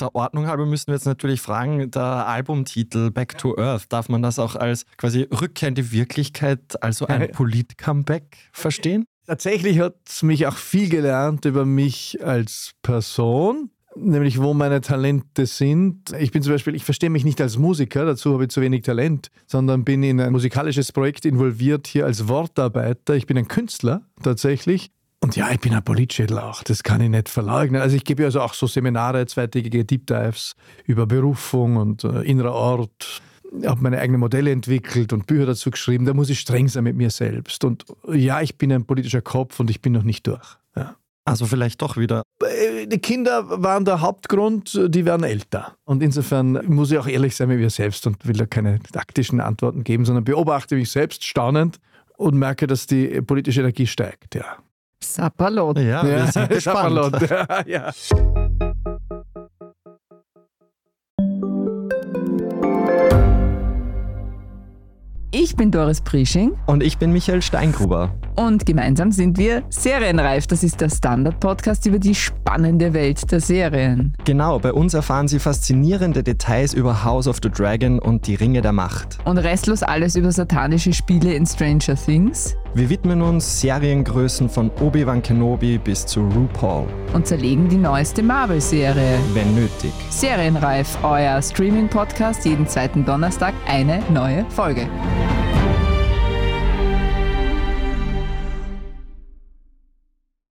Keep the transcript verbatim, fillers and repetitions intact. Der Ordnung halber müssen wir jetzt natürlich fragen, der Albumtitel Back to Earth, darf man das auch als quasi Rückkehr in die Wirklichkeit, also ein Polit-Comeback verstehen? Tatsächlich hat es mich auch viel gelernt über mich als Person, nämlich wo meine Talente sind. Ich bin zum Beispiel, ich verstehe mich nicht als Musiker, dazu habe ich zu wenig Talent, sondern bin in ein musikalisches Projekt involviert hier als Wortarbeiter. Ich bin ein Künstler tatsächlich. Und ja, ich bin ein Politschädel auch, das kann ich nicht verleugnen. Also ich gebe also auch so Seminare, zweitägige Deep Dives über Berufung und äh, innerer Ort. Ich habe meine eigenen Modelle entwickelt und Bücher dazu geschrieben. Da muss ich streng sein mit mir selbst. Und ja, ich bin ein politischer Kopf und ich bin noch nicht durch. Ja. Also vielleicht doch wieder. Die Kinder waren der Hauptgrund, die werden älter. Und insofern muss ich auch ehrlich sein mit mir selbst und will da keine taktischen Antworten geben, sondern beobachte mich selbst staunend und merke, dass die politische Energie steigt, ja. Sapperlot. Ja, wir sind gespannt. Ja, ja. Ich bin Doris Priesching. Und ich bin Michael Steingruber. Und gemeinsam sind wir Serienreif. Das ist der Standard-Podcast über die spannende Welt der Serien. Genau, bei uns erfahren Sie faszinierende Details über House of the Dragon und die Ringe der Macht. Und restlos alles über satanische Spiele in Stranger Things. Wir widmen uns Seriengrößen von Obi-Wan Kenobi bis zu RuPaul. Und zerlegen die neueste Marvel-Serie. Wenn nötig. Serienreif, euer Streaming-Podcast, jeden zweiten Donnerstag eine neue Folge.